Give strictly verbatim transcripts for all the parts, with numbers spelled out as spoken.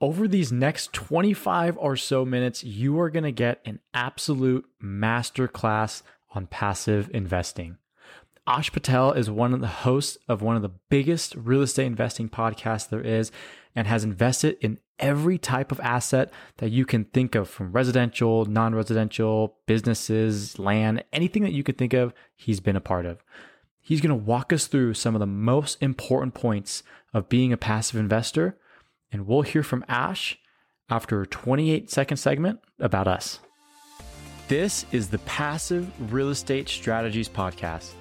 Over these next twenty-five or so minutes, you are going to get an absolute masterclass on passive investing. Ash Patel is one of the hosts of one of the biggest real estate investing podcasts there is and has invested in every type of asset that you can think of, from residential, non-residential, businesses, land, anything that you could think of, he's been a part of. He's going to walk us through some of the most important points of being a passive investor. And we'll hear from Ash after a twenty-eight second segment about us. This is the Passive Real Estate Strategies Podcast,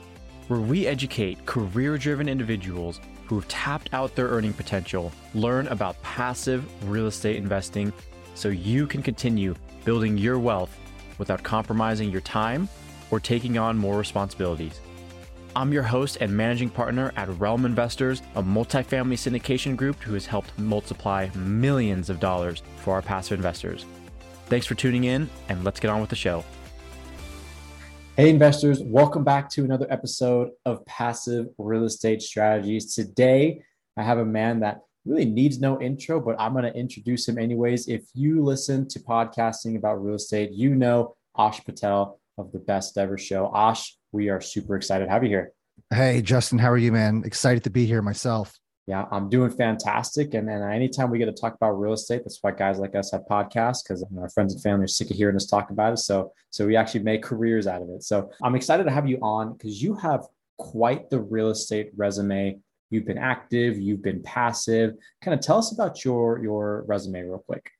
where we educate career-driven individuals who have tapped out their earning potential, learn about passive real estate investing so you can continue building your wealth without compromising your time or taking on more responsibilities. I'm your host and managing partner at Realm Investors, a multifamily syndication group who has helped multiply millions of dollars for our passive investors. Thanks for tuning in, and let's get on with the show. Hey investors, welcome back to another episode of Passive Real Estate Strategies. Today, I have a man that really needs no intro, but I'm going to introduce him anyways. If you listen to podcasting about real estate, you know Ash Patel of the Best Ever Show. Ash, we are super excited to have you here. Hey, Justin, how are you, man? Excited to be here myself. Yeah, I'm doing fantastic. And then anytime we get to talk about real estate, that's why guys like us have podcasts, because our friends and family are sick of hearing us talk about it. So, so we actually make careers out of it. So I'm excited to have you on because you have quite the real estate resume. You've been active, you've been passive. Kind of tell us about your, your resume real quick.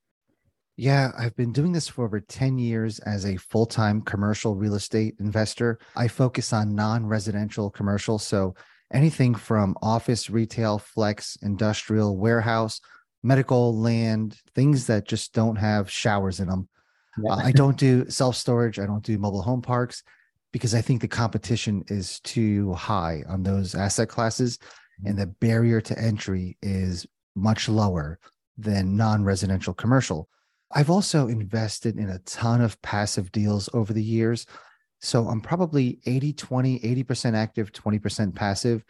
Yeah, I've been doing this for over ten years as a full-time commercial real estate investor. I focus on non-residential commercial, so anything from office, retail, flex, industrial, warehouse, medical, land, things that just don't have showers in them. Yeah. Uh, I don't do self-storage. I don't do mobile home parks because I think the competition is too high on those asset classes, mm-hmm. and the barrier to entry is much lower than non-residential commercial. I've also invested in a ton of passive deals over the years. So I'm probably eighty twenty, eighty percent active, twenty percent passive.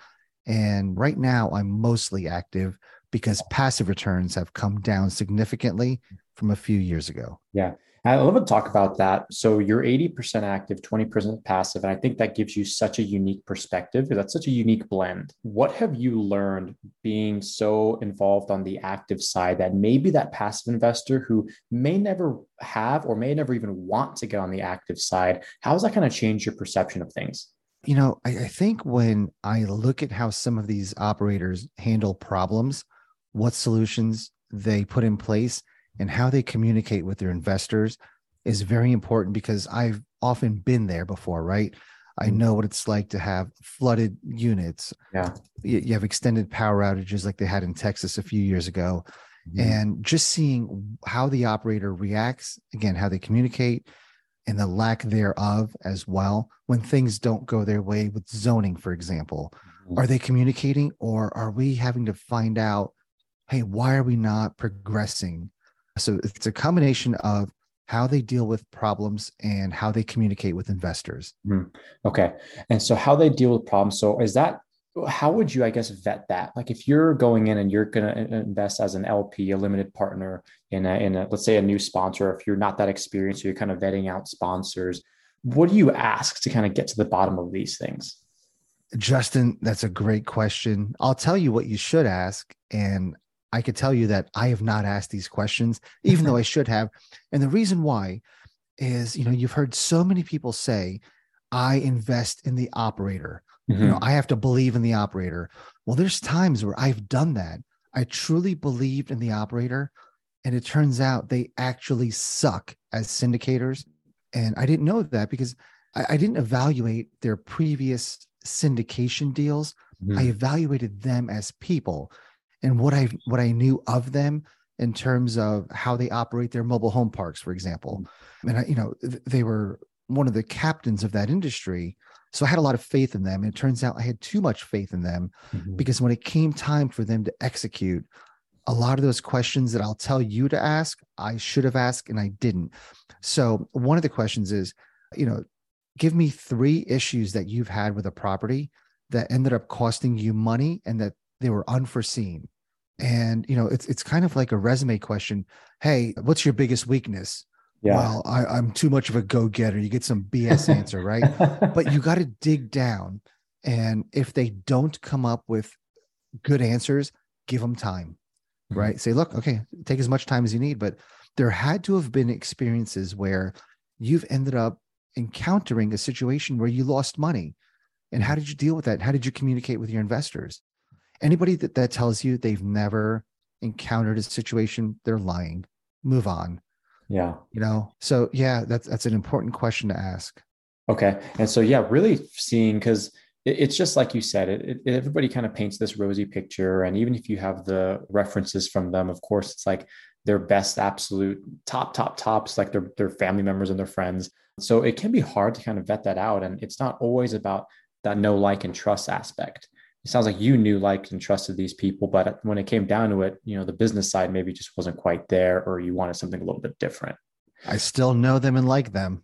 And right now I'm mostly active because passive returns have come down significantly from a few years ago. Yeah. I love to talk about that. So you're eighty percent active, twenty percent passive. And I think that gives you such a unique perspective. That's such a unique blend. What have you learned being so involved on the active side that maybe that passive investor who may never have or may never even want to get on the active side, how has that kind of changed your perception of things? You know, I, I think when I look at how some of these operators handle problems, what solutions they put in place, and how they communicate with their investors is very important because I've often been there before, right? I know what it's like to have flooded units. Yeah. You have extended power outages like they had in Texas a few years ago. Mm-hmm. And just seeing how the operator reacts, again, how they communicate and the lack thereof as well. When things don't go their way with zoning, for example, mm-hmm. are they communicating or are we having to find out, hey, why are we not progressing? So it's a combination of how they deal with problems and how they communicate with investors. Mm, okay. And so how they deal with problems. So is that, how would you, I guess, vet that? Like if you're going in and you're going to invest as an L P, a limited partner in a, in a, let's say a new sponsor, if you're not that experienced, you're kind of vetting out sponsors, what do you ask to kind of get to the bottom of these things? Justin, that's a great question. I'll tell you what you should ask. And I could tell you that I have not asked these questions, even though I should have. And the reason why is, you know, you've heard so many people say, I invest in the operator. Mm-hmm. You know, I have to believe in the operator. Well, there's times where I've done that. I truly believed in the operator. And it turns out they actually suck as syndicators. And I didn't know that because I, I didn't evaluate their previous syndication deals. Mm-hmm. I evaluated them as people. And what I what I knew of them in terms of how they operate their mobile home parks, for example. And I, you know, they were one of the captains of that industry. So I had a lot of faith in them. And it turns out I had too much faith in them mm-hmm. because when it came time for them to execute, a lot of those questions that I'll tell you to ask, I should have asked and I didn't. So one of the questions is, you know, give me three issues that you've had with a property that ended up costing you money and that they were unforeseen. And, you know, it's, it's kind of like a resume question. Hey, what's your biggest weakness? Yeah. Well, I, I'm too much of a go-getter. You get some B S answer, right? But you got to dig down. And if they don't come up with good answers, give them time, mm-hmm. right? Say, look, okay, take as much time as you need. But there had to have been experiences where you've ended up encountering a situation where you lost money. And how did you deal with that? How did you communicate with your investors? Anybody that, that tells you they've never encountered a situation, they're lying. Move on. Yeah. You know, so yeah, that's, that's an important question to ask. Okay. And so, yeah, really seeing, cause it, it's just like you said, it, it, everybody kind of paints this rosy picture. And even if you have the references from them, of course, it's like their best absolute top, top, tops, like their, their family members and their friends. So it can be hard to kind of vet that out. And it's not always about that know, like, and trust aspect. It sounds like you knew, liked, and trusted these people, but when it came down to it, you know, the business side maybe just wasn't quite there, or you wanted something a little bit different. I still know them and like them.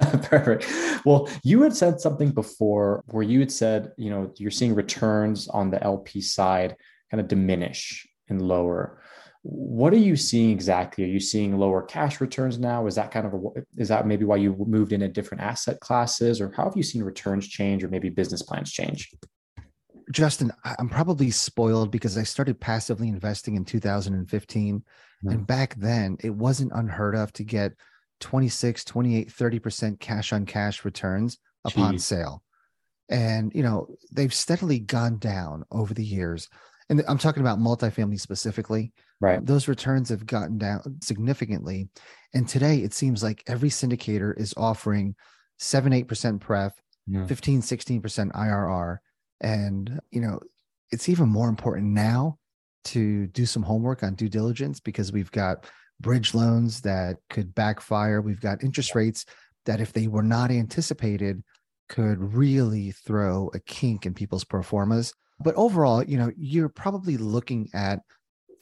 Perfect. Well, you had said something before where you had said, you know, you're seeing returns on the L P side kind of diminish and lower. What are you seeing exactly? Are you seeing lower cash returns now? Is that kind of a, is that maybe why you moved into different asset classes, or how have you seen returns change, or maybe business plans change? Justin, I'm probably spoiled because I started passively investing in two thousand fifteen. Mm-hmm. And back then it wasn't unheard of to get twenty-six, twenty-eight, thirty percent cash on cash returns upon Jeez. sale. And, you know, they've steadily gone down over the years. And I'm talking about multifamily specifically, right? Those returns have gotten down significantly. And today it seems like every syndicator is offering seven, eight percent pref, yeah. fifteen, sixteen percent I R R. And, you know, it's even more important now to do some homework on due diligence, because we've got bridge loans that could backfire. We've got interest rates that, if they were not anticipated, could really throw a kink in people's pro formas. But overall, you know, you're probably looking at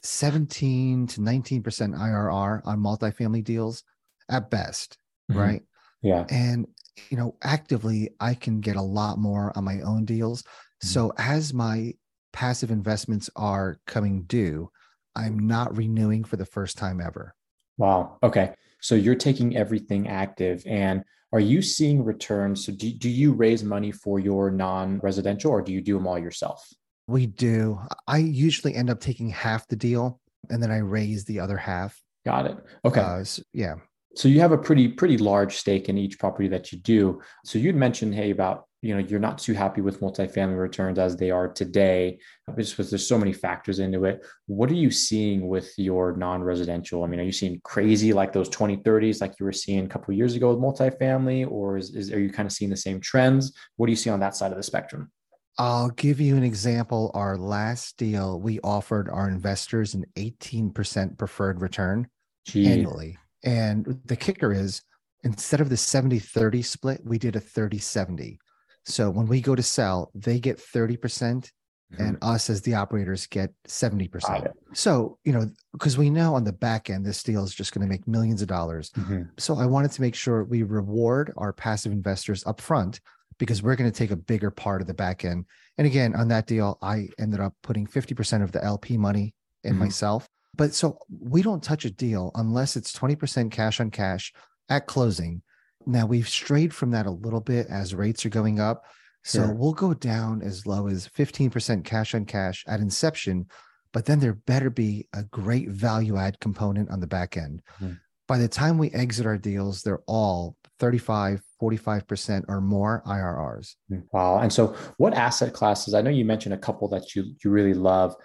seventeen to nineteen percent I R R on multifamily deals at best, mm-hmm. right? Yeah. And, you know, actively, I can get a lot more on my own deals. So as my passive investments are coming due, I'm not renewing for the first time ever. Wow. Okay. So you're taking everything active. And are you seeing returns? So do, do you raise money for your non-residential, or do you do them all yourself? We do. I usually end up taking half the deal and then I raise the other half. Got it. Okay. Uh, so, yeah. So you have a pretty, pretty large stake in each property that you do. So you'd mentioned, hey, about, you know, you're not too happy with multifamily returns as they are today. Just because there's so many factors into it. What are you seeing with your non-residential? I mean, are you seeing crazy, like those twenty, thirties, like you were seeing a couple of years ago with multifamily, or is, is, are you kind of seeing the same trends? What do you see on that side of the spectrum? I'll give you an example. Our last deal, we offered our investors an eighteen percent preferred return Jeez. annually. And the kicker is, instead of the seventy-thirty split, we did a thirty-seventy. So when we go to sell, they get thirty percent mm-hmm. and us as the operators get seventy percent. So, you know, because we know on the back end, this deal is just going to make millions of dollars. Mm-hmm. So I wanted to make sure we reward our passive investors up front, because we're going to take a bigger part of the back end. And again, on that deal, I ended up putting fifty percent of the L P money in mm-hmm. myself. But so we don't touch a deal unless it's twenty percent cash on cash at closing. Now, we've strayed from that a little bit as rates are going up. So yeah. we'll go down as low as fifteen percent cash on cash at inception, but then there better be a great value add component on the back end. Mm-hmm. By the time we exit our deals, they're all thirty-five, forty-five percent or more I R Rs. Wow. And so what asset classes, I know you mentioned a couple that you, you really love.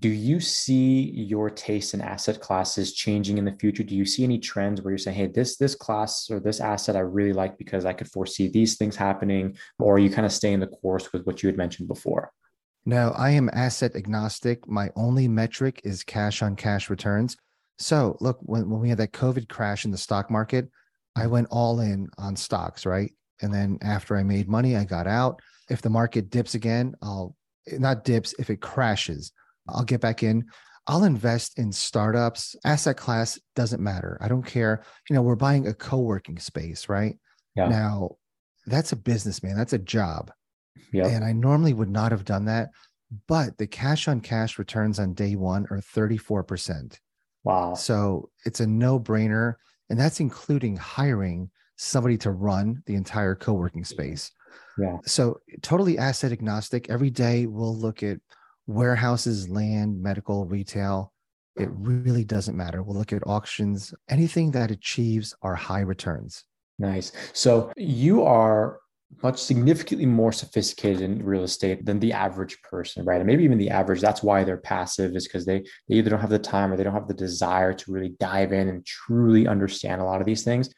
Do you see your taste in asset classes changing in the future? Do you see any trends where you're saying, hey, this, this class or this asset I really like because I could foresee these things happening, or are you kind of staying the course with what you had mentioned before? No, I am asset agnostic. My only metric is cash on cash returns. So look, when, when we had that COVID crash in the stock market, I went all in on stocks, right? And then after I made money, I got out. If the market dips again, I'll not dips, if it crashes, I'll get back in. I'll invest in startups. Asset class doesn't matter. I don't care. You know, we're buying a co-working space, right? Yeah. Now, that's a business, man. That's a job. Yeah. And I normally would not have done that. but the cash on cash returns on day one are thirty-four percent. Wow. So it's a no-brainer. And that's including hiring somebody to run the entire co-working space. Yeah. So totally asset agnostic. Every day we'll look at warehouses, land, medical, retail. It really doesn't matter. We'll look at auctions, anything that achieves our high returns. Nice. So you are much significantly more sophisticated in real estate than the average person, right? And maybe even the average, that's why they're passive, is because they, they either don't have the time or they don't have the desire to really dive in and truly understand a lot of these things.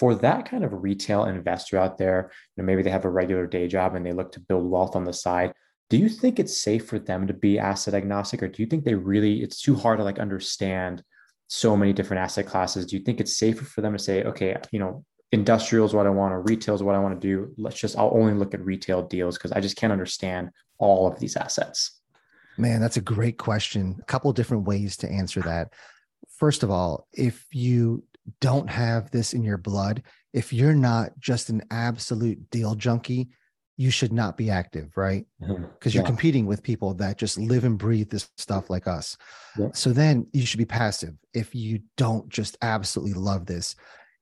For that kind of retail investor out there, you know, maybe they have a regular day job and they look to build wealth on the side. Do you think it's safe for them to be asset agnostic, or do you think they really, it's too hard to like understand so many different asset classes? Do you think it's safer for them to say, okay, you know, industrial is what I want, or retail is what I want to do. Let's just, I'll only look at retail deals because I just can't understand all of these assets. Man, that's a great question. A couple of different ways to answer that. First of all, if you don't have this in your blood, if you're not just an absolute deal junkie, you should not be active, right? Because mm-hmm. yeah. you're competing with people that just live and breathe this stuff like us. Yeah. So then you should be passive if you don't just absolutely love this.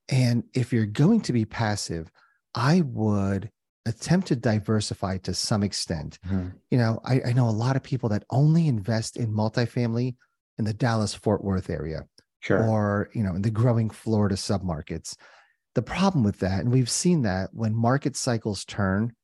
And if you're going to be passive, I would attempt to diversify to some extent. Mm-hmm. You know, I, I know a lot of people that only invest in multifamily in the Dallas-Fort Worth area, sure. or, you know, in the growing Florida submarkets. The problem with that, and we've seen that when market cycles turn,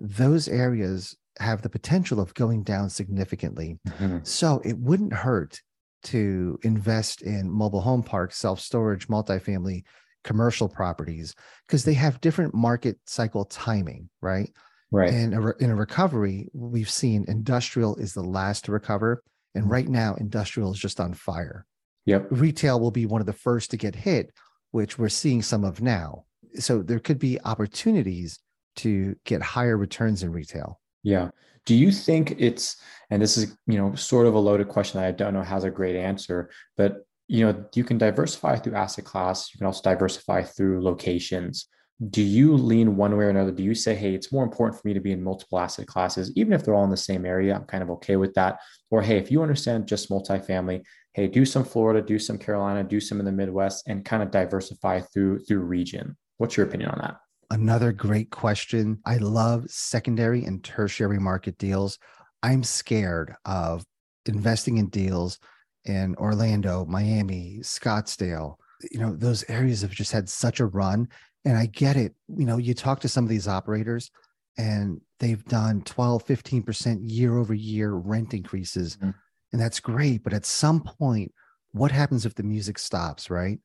those areas have the potential of going down significantly. Mm-hmm. So it wouldn't hurt to invest in mobile home parks, self-storage, multifamily, commercial properties, because they have different market cycle timing, right? Right. And in, in a recovery, we've seen industrial is the last to recover. And right now, industrial is just on fire. Yep. Retail will be one of the first to get hit, which we're seeing some of now. So there could be opportunities to get higher returns in retail. Yeah. Do you think it's, and this is, you know, sort of a loaded question that I don't know has a great answer, but you know, you can diversify through asset class. You can also diversify through locations. Do you lean one way or another? Do you say, hey, it's more important for me to be in multiple asset classes, even if they're all in the same area, I'm kind of okay with that. Or, hey, if you understand just multifamily, hey, do some Florida, do some Carolina, do some in the Midwest, and kind of diversify through, through region. What's your opinion on that? Another great question. I love secondary and tertiary market deals. I'm scared of investing in deals in Orlando, Miami, Scottsdale. You know, those areas have just had such a run. And I get it. You know, you talk to some of these operators and they've done twelve, fifteen percent year over year rent increases. Mm-hmm. And that's great. But at some point, what happens if the music stops, right?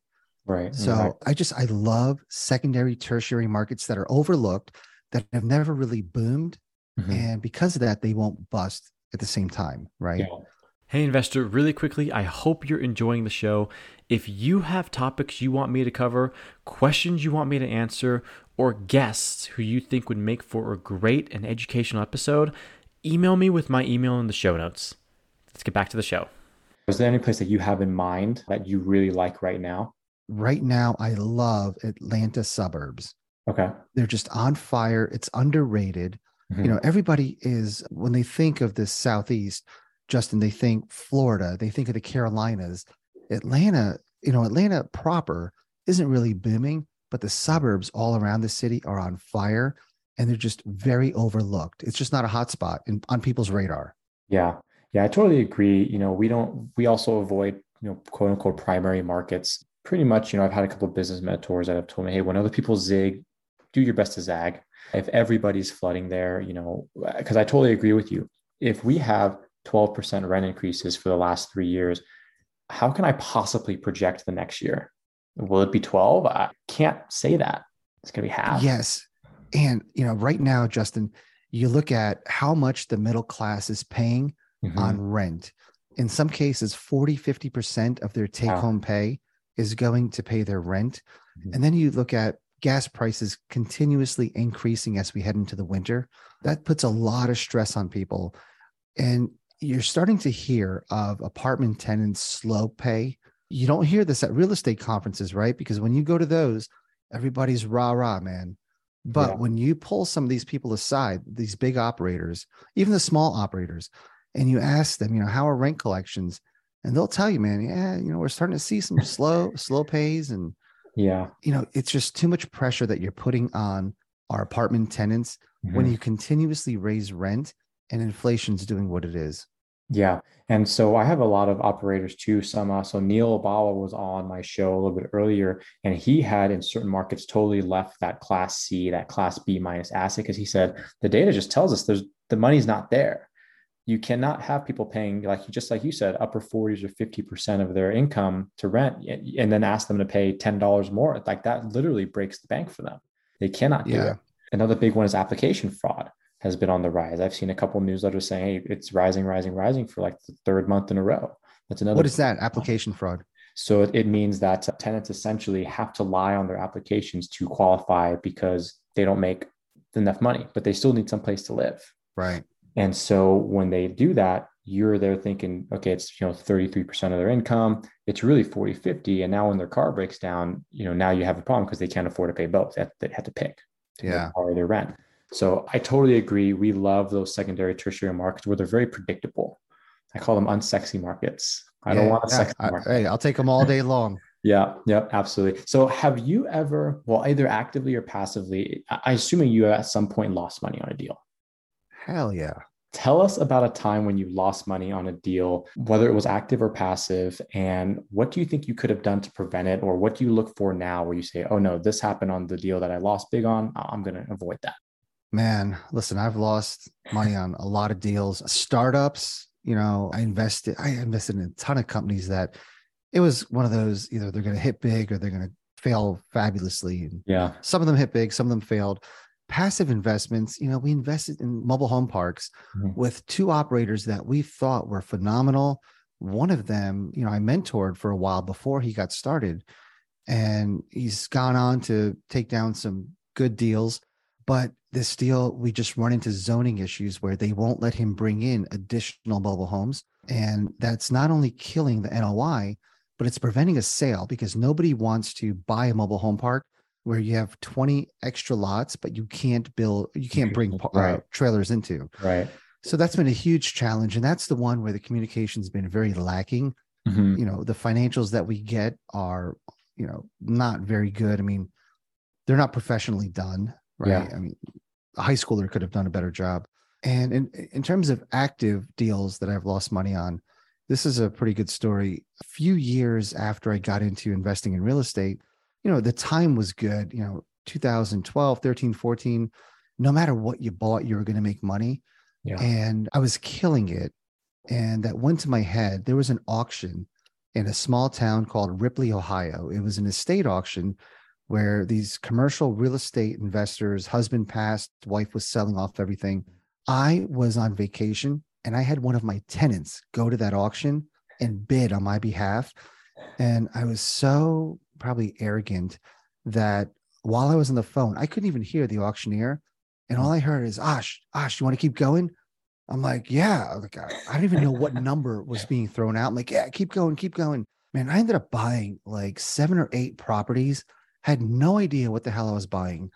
Right. So right. I just, I love secondary, tertiary markets that are overlooked, that have never really boomed. Mm-hmm. And because of that, they won't bust at the same time. Right. Yeah. Hey, investor, really quickly, I hope you're enjoying the show. If you have topics you want me to cover, questions you want me to answer, or guests who you think would make for a great and educational episode, email me with my email in the show notes. Let's get back to the show. Is there any place that you have in mind that you really like right now? Right now, I love Atlanta suburbs. Okay. They're just on fire. It's underrated. Mm-hmm. You know, everybody is, when they think of this Southeast, Justin, they think Florida, they think of the Carolinas. Atlanta, you know, Atlanta proper isn't really booming, but the suburbs all around the city are on fire and they're just very overlooked. It's just not a hot spot in, on people's radar. Yeah. Yeah, I totally agree. You know, we don't, we also avoid, you know, quote unquote primary markets. Pretty much, you know, I've had a couple of business mentors that have told me, hey, when other people zig, do your best to zag. If everybody's flooding there, you know, because I totally agree with you. If we have twelve percent rent increases for the last three years, how can I possibly project the next year? Will it be twelve? I can't say that. It's going to be half. Yes. And, you know, right now, Justin, you look at how much the middle class is paying mm-hmm. on rent. In some cases, forty, fifty percent of their take-home wow. pay is going to pay their rent. Mm-hmm. And then you look at gas prices continuously increasing as we head into the winter. That puts a lot of stress on people. And you're starting to hear of apartment tenants slow pay. You don't hear this at real estate conferences, right? Because when you go to those, everybody's rah, rah, man. But yeah. when you pull some of these people aside, these big operators, even the small operators, and you ask them, you know, how are rent collections? And they'll tell you, man, yeah, you know, we're starting to see some slow, slow pays. And, yeah, you know, it's just too much pressure that you're putting on our apartment tenants mm-hmm. when you continuously raise rent and inflation's doing what it is. Yeah. And so I have a lot of operators too. Some, uh, so Neal Bawa was on my show a little bit earlier, and he had in certain markets totally left that class C, that class B minus asset. Cause he said, the data just tells us there's the money's not there. You cannot have people paying, like, just like you said, upper forties or fifty percent of their income to rent and then ask them to pay ten dollars more. Like, that literally breaks the bank for them. They cannot do yeah. it. Another big one is application fraud. Has been on the rise. I've seen a couple of newsletters saying, hey, it's rising, rising, rising for like the third month in a row. That's another. What is that? Application fraud. So it, it means that tenants essentially have to lie on their applications to qualify because they don't make enough money, but they still need some place to live. Right. And so when they do that, you're there thinking, okay, it's, you know, thirty-three percent of their income. It's really forty, fifty. And now when their car breaks down, you know, now you have a problem because they can't afford to pay both. They have, they have to pick to yeah. or their rent. So I totally agree. We love those secondary, tertiary markets where they're very predictable. I call them unsexy markets. I yeah, don't want a yeah, sexy I, market. Hey, I'll take them all day long. yeah, yeah, absolutely. So have you ever, well, either actively or passively, I'm assuming you at some point lost money on a deal. Hell yeah. Tell us about a time when you lost money on a deal, whether it was active or passive, and what do you think you could have done to prevent it? Or what do you look for now where you say, oh no, this happened on the deal that I lost big on. I'm going to avoid that. Man, listen, I've lost money on a lot of deals, startups, you know, I invested, I invested in a ton of companies that it was one of those, either they're going to hit big or they're going to fail fabulously. And yeah. some of them hit big, some of them failed. Passive investments, you know, we invested in mobile home parks mm-hmm. with two operators that we thought were phenomenal. One of them, you know, I mentored for a while before he got started, and he's gone on to take down some good deals. But this deal, we just run into zoning issues where they won't let him bring in additional mobile homes. And that's not only killing the N O I, but it's preventing a sale because nobody wants to buy a mobile home park where you have twenty extra lots, but you can't build, you can't bring right. uh, trailers into. Right. So that's been a huge challenge. And that's the one where the communication's been very lacking. Mm-hmm. You know, the financials that we get are, you know, not very good. I mean, they're not professionally done. Right. Yeah. I mean, a high schooler could have done a better job. And in, in terms of active deals that I've lost money on, this is a pretty good story. A few years after I got into investing in real estate, you know, the time was good, you know, two thousand twelve, thirteen, fourteen, no matter what you bought, you were going to make money. Yeah. And I was killing it. And that went to my head. There was an auction in a small town called Ripley, Ohio. It was an estate auction where these commercial real estate investors, husband passed, wife was selling off everything. I was on vacation and I had one of my tenants go to that auction and bid on my behalf. And I was so probably arrogant that while I was on the phone, I couldn't even hear the auctioneer. And all I heard is, Ash, Ash, you want to keep going? I'm like, yeah. I'm like, I don't even know what number was being thrown out. I'm like, yeah, keep going, keep going. Man, I ended up buying like seven or eight properties. Had no idea what the hell I was buying.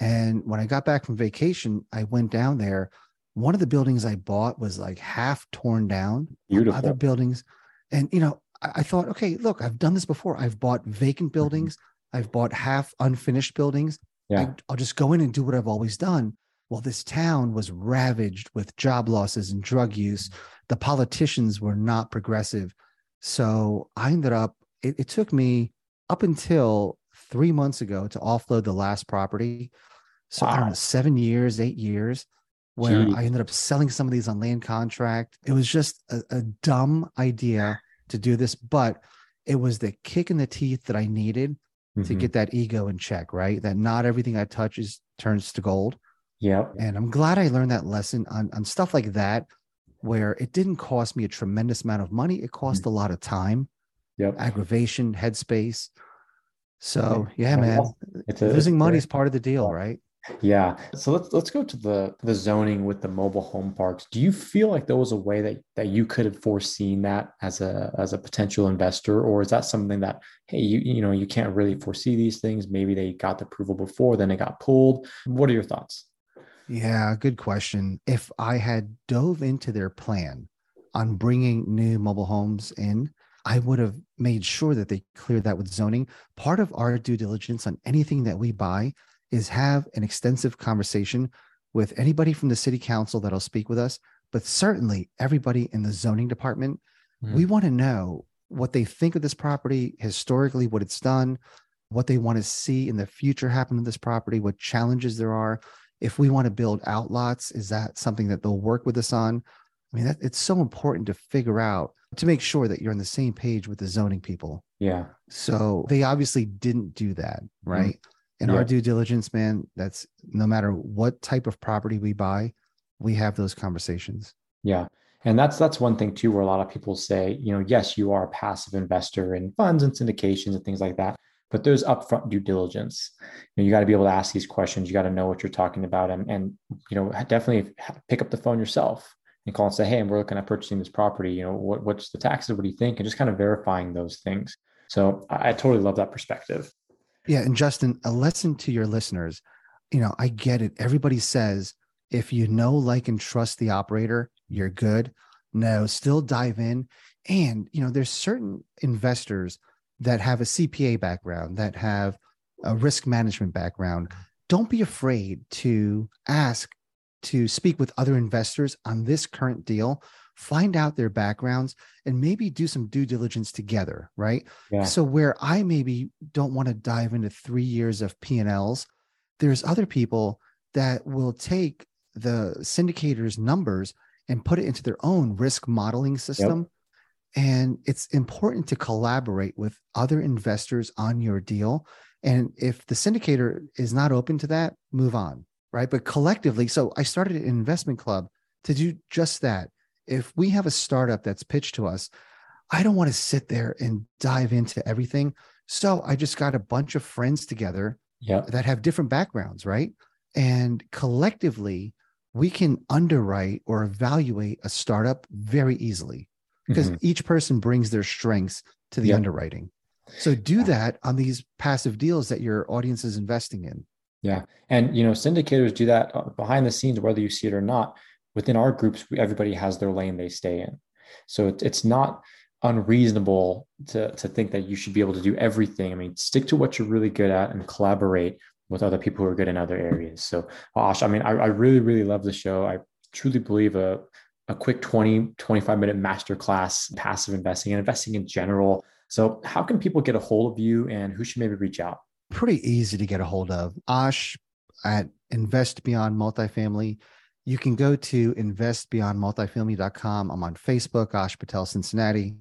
And when I got back from vacation, I went down there. One of the buildings I bought was like half torn down. Beautiful. Other buildings. And, you know, I, I thought, okay, look, I've done this before. I've bought vacant buildings. Mm-hmm. I've bought half unfinished buildings. Yeah. I, I'll just go in and do what I've always done. Well, this town was ravaged with job losses and drug use. Mm-hmm. The politicians were not progressive. So I ended up, it, it took me up until three months ago to offload the last property. So wow. I don't know, seven years, eight years, where Jeez. I ended up selling some of these on land contract. It was just a, a dumb idea to do this, but it was the kick in the teeth that I needed mm-hmm. to get that ego in check, right? That not everything I touch is turns to gold. Yeah. And I'm glad I learned that lesson on, on stuff like that, where it didn't cost me a tremendous amount of money. It cost mm-hmm. a lot of time, yep. aggravation, headspace. So yeah, man, a, losing money is part of the deal, right? Yeah. So let's let's go to the the zoning with the mobile home parks. Do you feel like there was a way that, that you could have foreseen that as a as a potential investor, or is that something that, hey, you you know, you can't really foresee these things? Maybe they got the approval before, then it got pulled. What are your thoughts? Yeah, good question. If I had dove into their plan on bringing new mobile homes in, I would have made sure that they cleared that with zoning. Part of our due diligence on anything that we buy is have an extensive conversation with anybody from the city council that'll speak with us, but certainly everybody in the zoning department. Mm. We want to know what they think of this property, historically, what it's done, what they want to see in the future happen to this property, what challenges there are. If we want to build outlots, is that something that they'll work with us on? I mean, that, it's so important to figure out, to make sure that you're on the same page with the zoning people. Yeah. So they obviously didn't do that, right? Mm. In yeah. our due diligence, man, that's no matter what type of property we buy, we have those conversations. Yeah. And that's that's one thing too, where a lot of people say, you know, yes, you are a passive investor in funds and syndications and things like that, but there's upfront due diligence. You know, you got to be able to ask these questions. You got to know what you're talking about. And, and, you know, definitely pick up the phone yourself and call and say, hey, we're looking at purchasing this property. You know, what what's the taxes? What do you think? And just kind of verifying those things. So I, I totally love that perspective. Yeah. And Justin, a lesson to your listeners, you know, I get it. Everybody says, if you know, like, and trust the operator, you're good. No, still dive in. And, you know, there's certain investors that have a C P A background, that have a risk management background. Don't be afraid to ask to speak with other investors on this current deal, find out their backgrounds, and maybe do some due diligence together, right? Yeah. So where I maybe don't want to dive into three years of P and L's, there's other people that will take the syndicator's numbers and put it into their own risk modeling system. Yep. And it's important to collaborate with other investors on your deal. And if the syndicator is not open to that, move on, right? But collectively, so I started an investment club to do just that. If we have a startup that's pitched to us, I don't want to sit there and dive into everything. So I just got a bunch of friends together yep. that have different backgrounds, right? And collectively, we can underwrite or evaluate a startup very easily because mm-hmm. each person brings their strengths to the yep. underwriting. So do that on these passive deals that your audience is investing in. Yeah. And, you know, syndicators do that behind the scenes, whether you see it or not. Within our groups, everybody has their lane they stay in. So it's not unreasonable to, to think that you should be able to do everything. I mean, stick to what you're really good at and collaborate with other people who are good in other areas. So Ash, I mean, I, I really, really love the show. I truly believe a, a quick twenty, twenty-five minute masterclass in passive investing and investing in general. So how can people get a hold of you and who should maybe reach out? Pretty easy to get a hold of. Ash at Invest Beyond Multifamily. You can go to invest beyond multifamily dot com. I'm on Facebook, Ash Patel Cincinnati,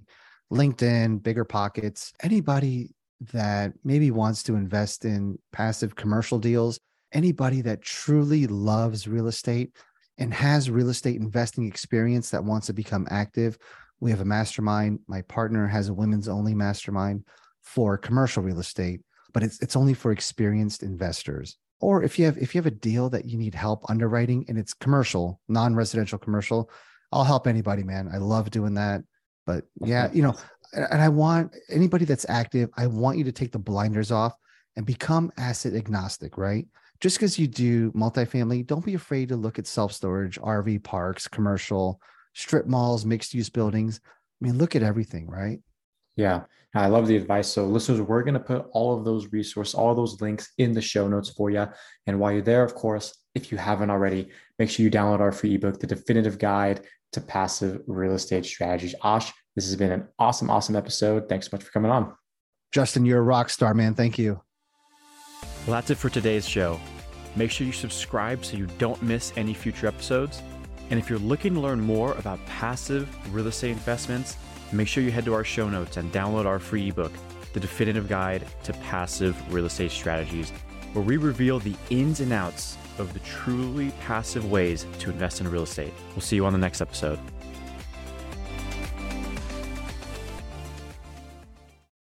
LinkedIn, Bigger Pockets. Anybody that maybe wants to invest in passive commercial deals, anybody that truly loves real estate and has real estate investing experience that wants to become active, we have a mastermind. My partner has a women's only mastermind for commercial real estate, but it's it's only for experienced investors. Or if you have if you have a deal that you need help underwriting and it's commercial, non-residential commercial, I'll help anybody, man. I love doing that. But yeah, you know, and I want anybody that's active, I want you to take the blinders off and become asset agnostic, right? Just because you do multifamily, don't be afraid to look at self-storage, R V parks, commercial, strip malls, mixed-use buildings. I mean, look at everything, right? Yeah. I love the advice. So listeners, we're going to put all of those resources, all those links in the show notes for you. And while you're there, of course, if you haven't already, make sure you download our free ebook, The Definitive Guide to Passive Real Estate Strategies. Ash, this has been an awesome, awesome episode. Thanks so much for coming on. Justin, you're a rock star, man. Thank you. Well, that's it for today's show. Make sure you subscribe so you don't miss any future episodes. And if you're looking to learn more about passive real estate investments, make sure you head to our show notes and download our free ebook, The Definitive Guide to Passive Real Estate Strategies, where we reveal the ins and outs of the truly passive ways to invest in real estate. We'll see you on the next episode.